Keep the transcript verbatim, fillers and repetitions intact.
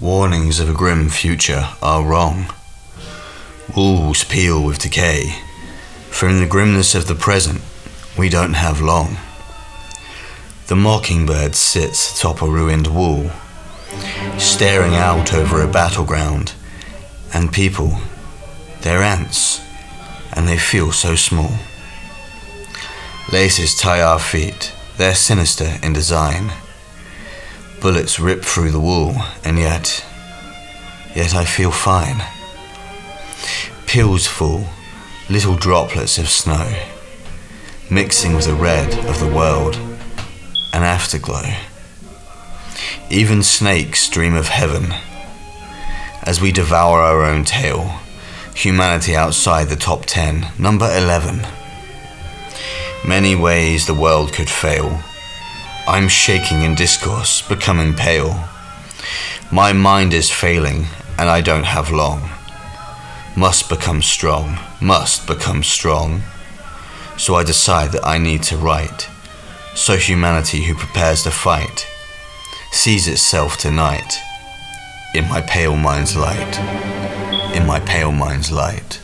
Warnings of a grim future are wrong. Wolves peel with decay, for in the grimness of the present, we don't have long. The mockingbird sits atop a ruined wall, staring out over a battleground, and people, they're ants, and they feel so small. Laces tie our feet, they're sinister in design. Bullets rip through the wall, and yet, yet I feel fine. Pills fall, little droplets of snow, mixing with the red of the world, an afterglow. Even snakes dream of heaven. As we devour our own tail, humanity outside the top ten, number eleven. Many ways the world could fail. I'm shaking in discourse, becoming pale. My mind is failing, and I don't have long. Must become strong, must become strong. So I decide that I need to write, so humanity who prepares to fight sees itself tonight, in my pale mind's light, in my pale mind's light.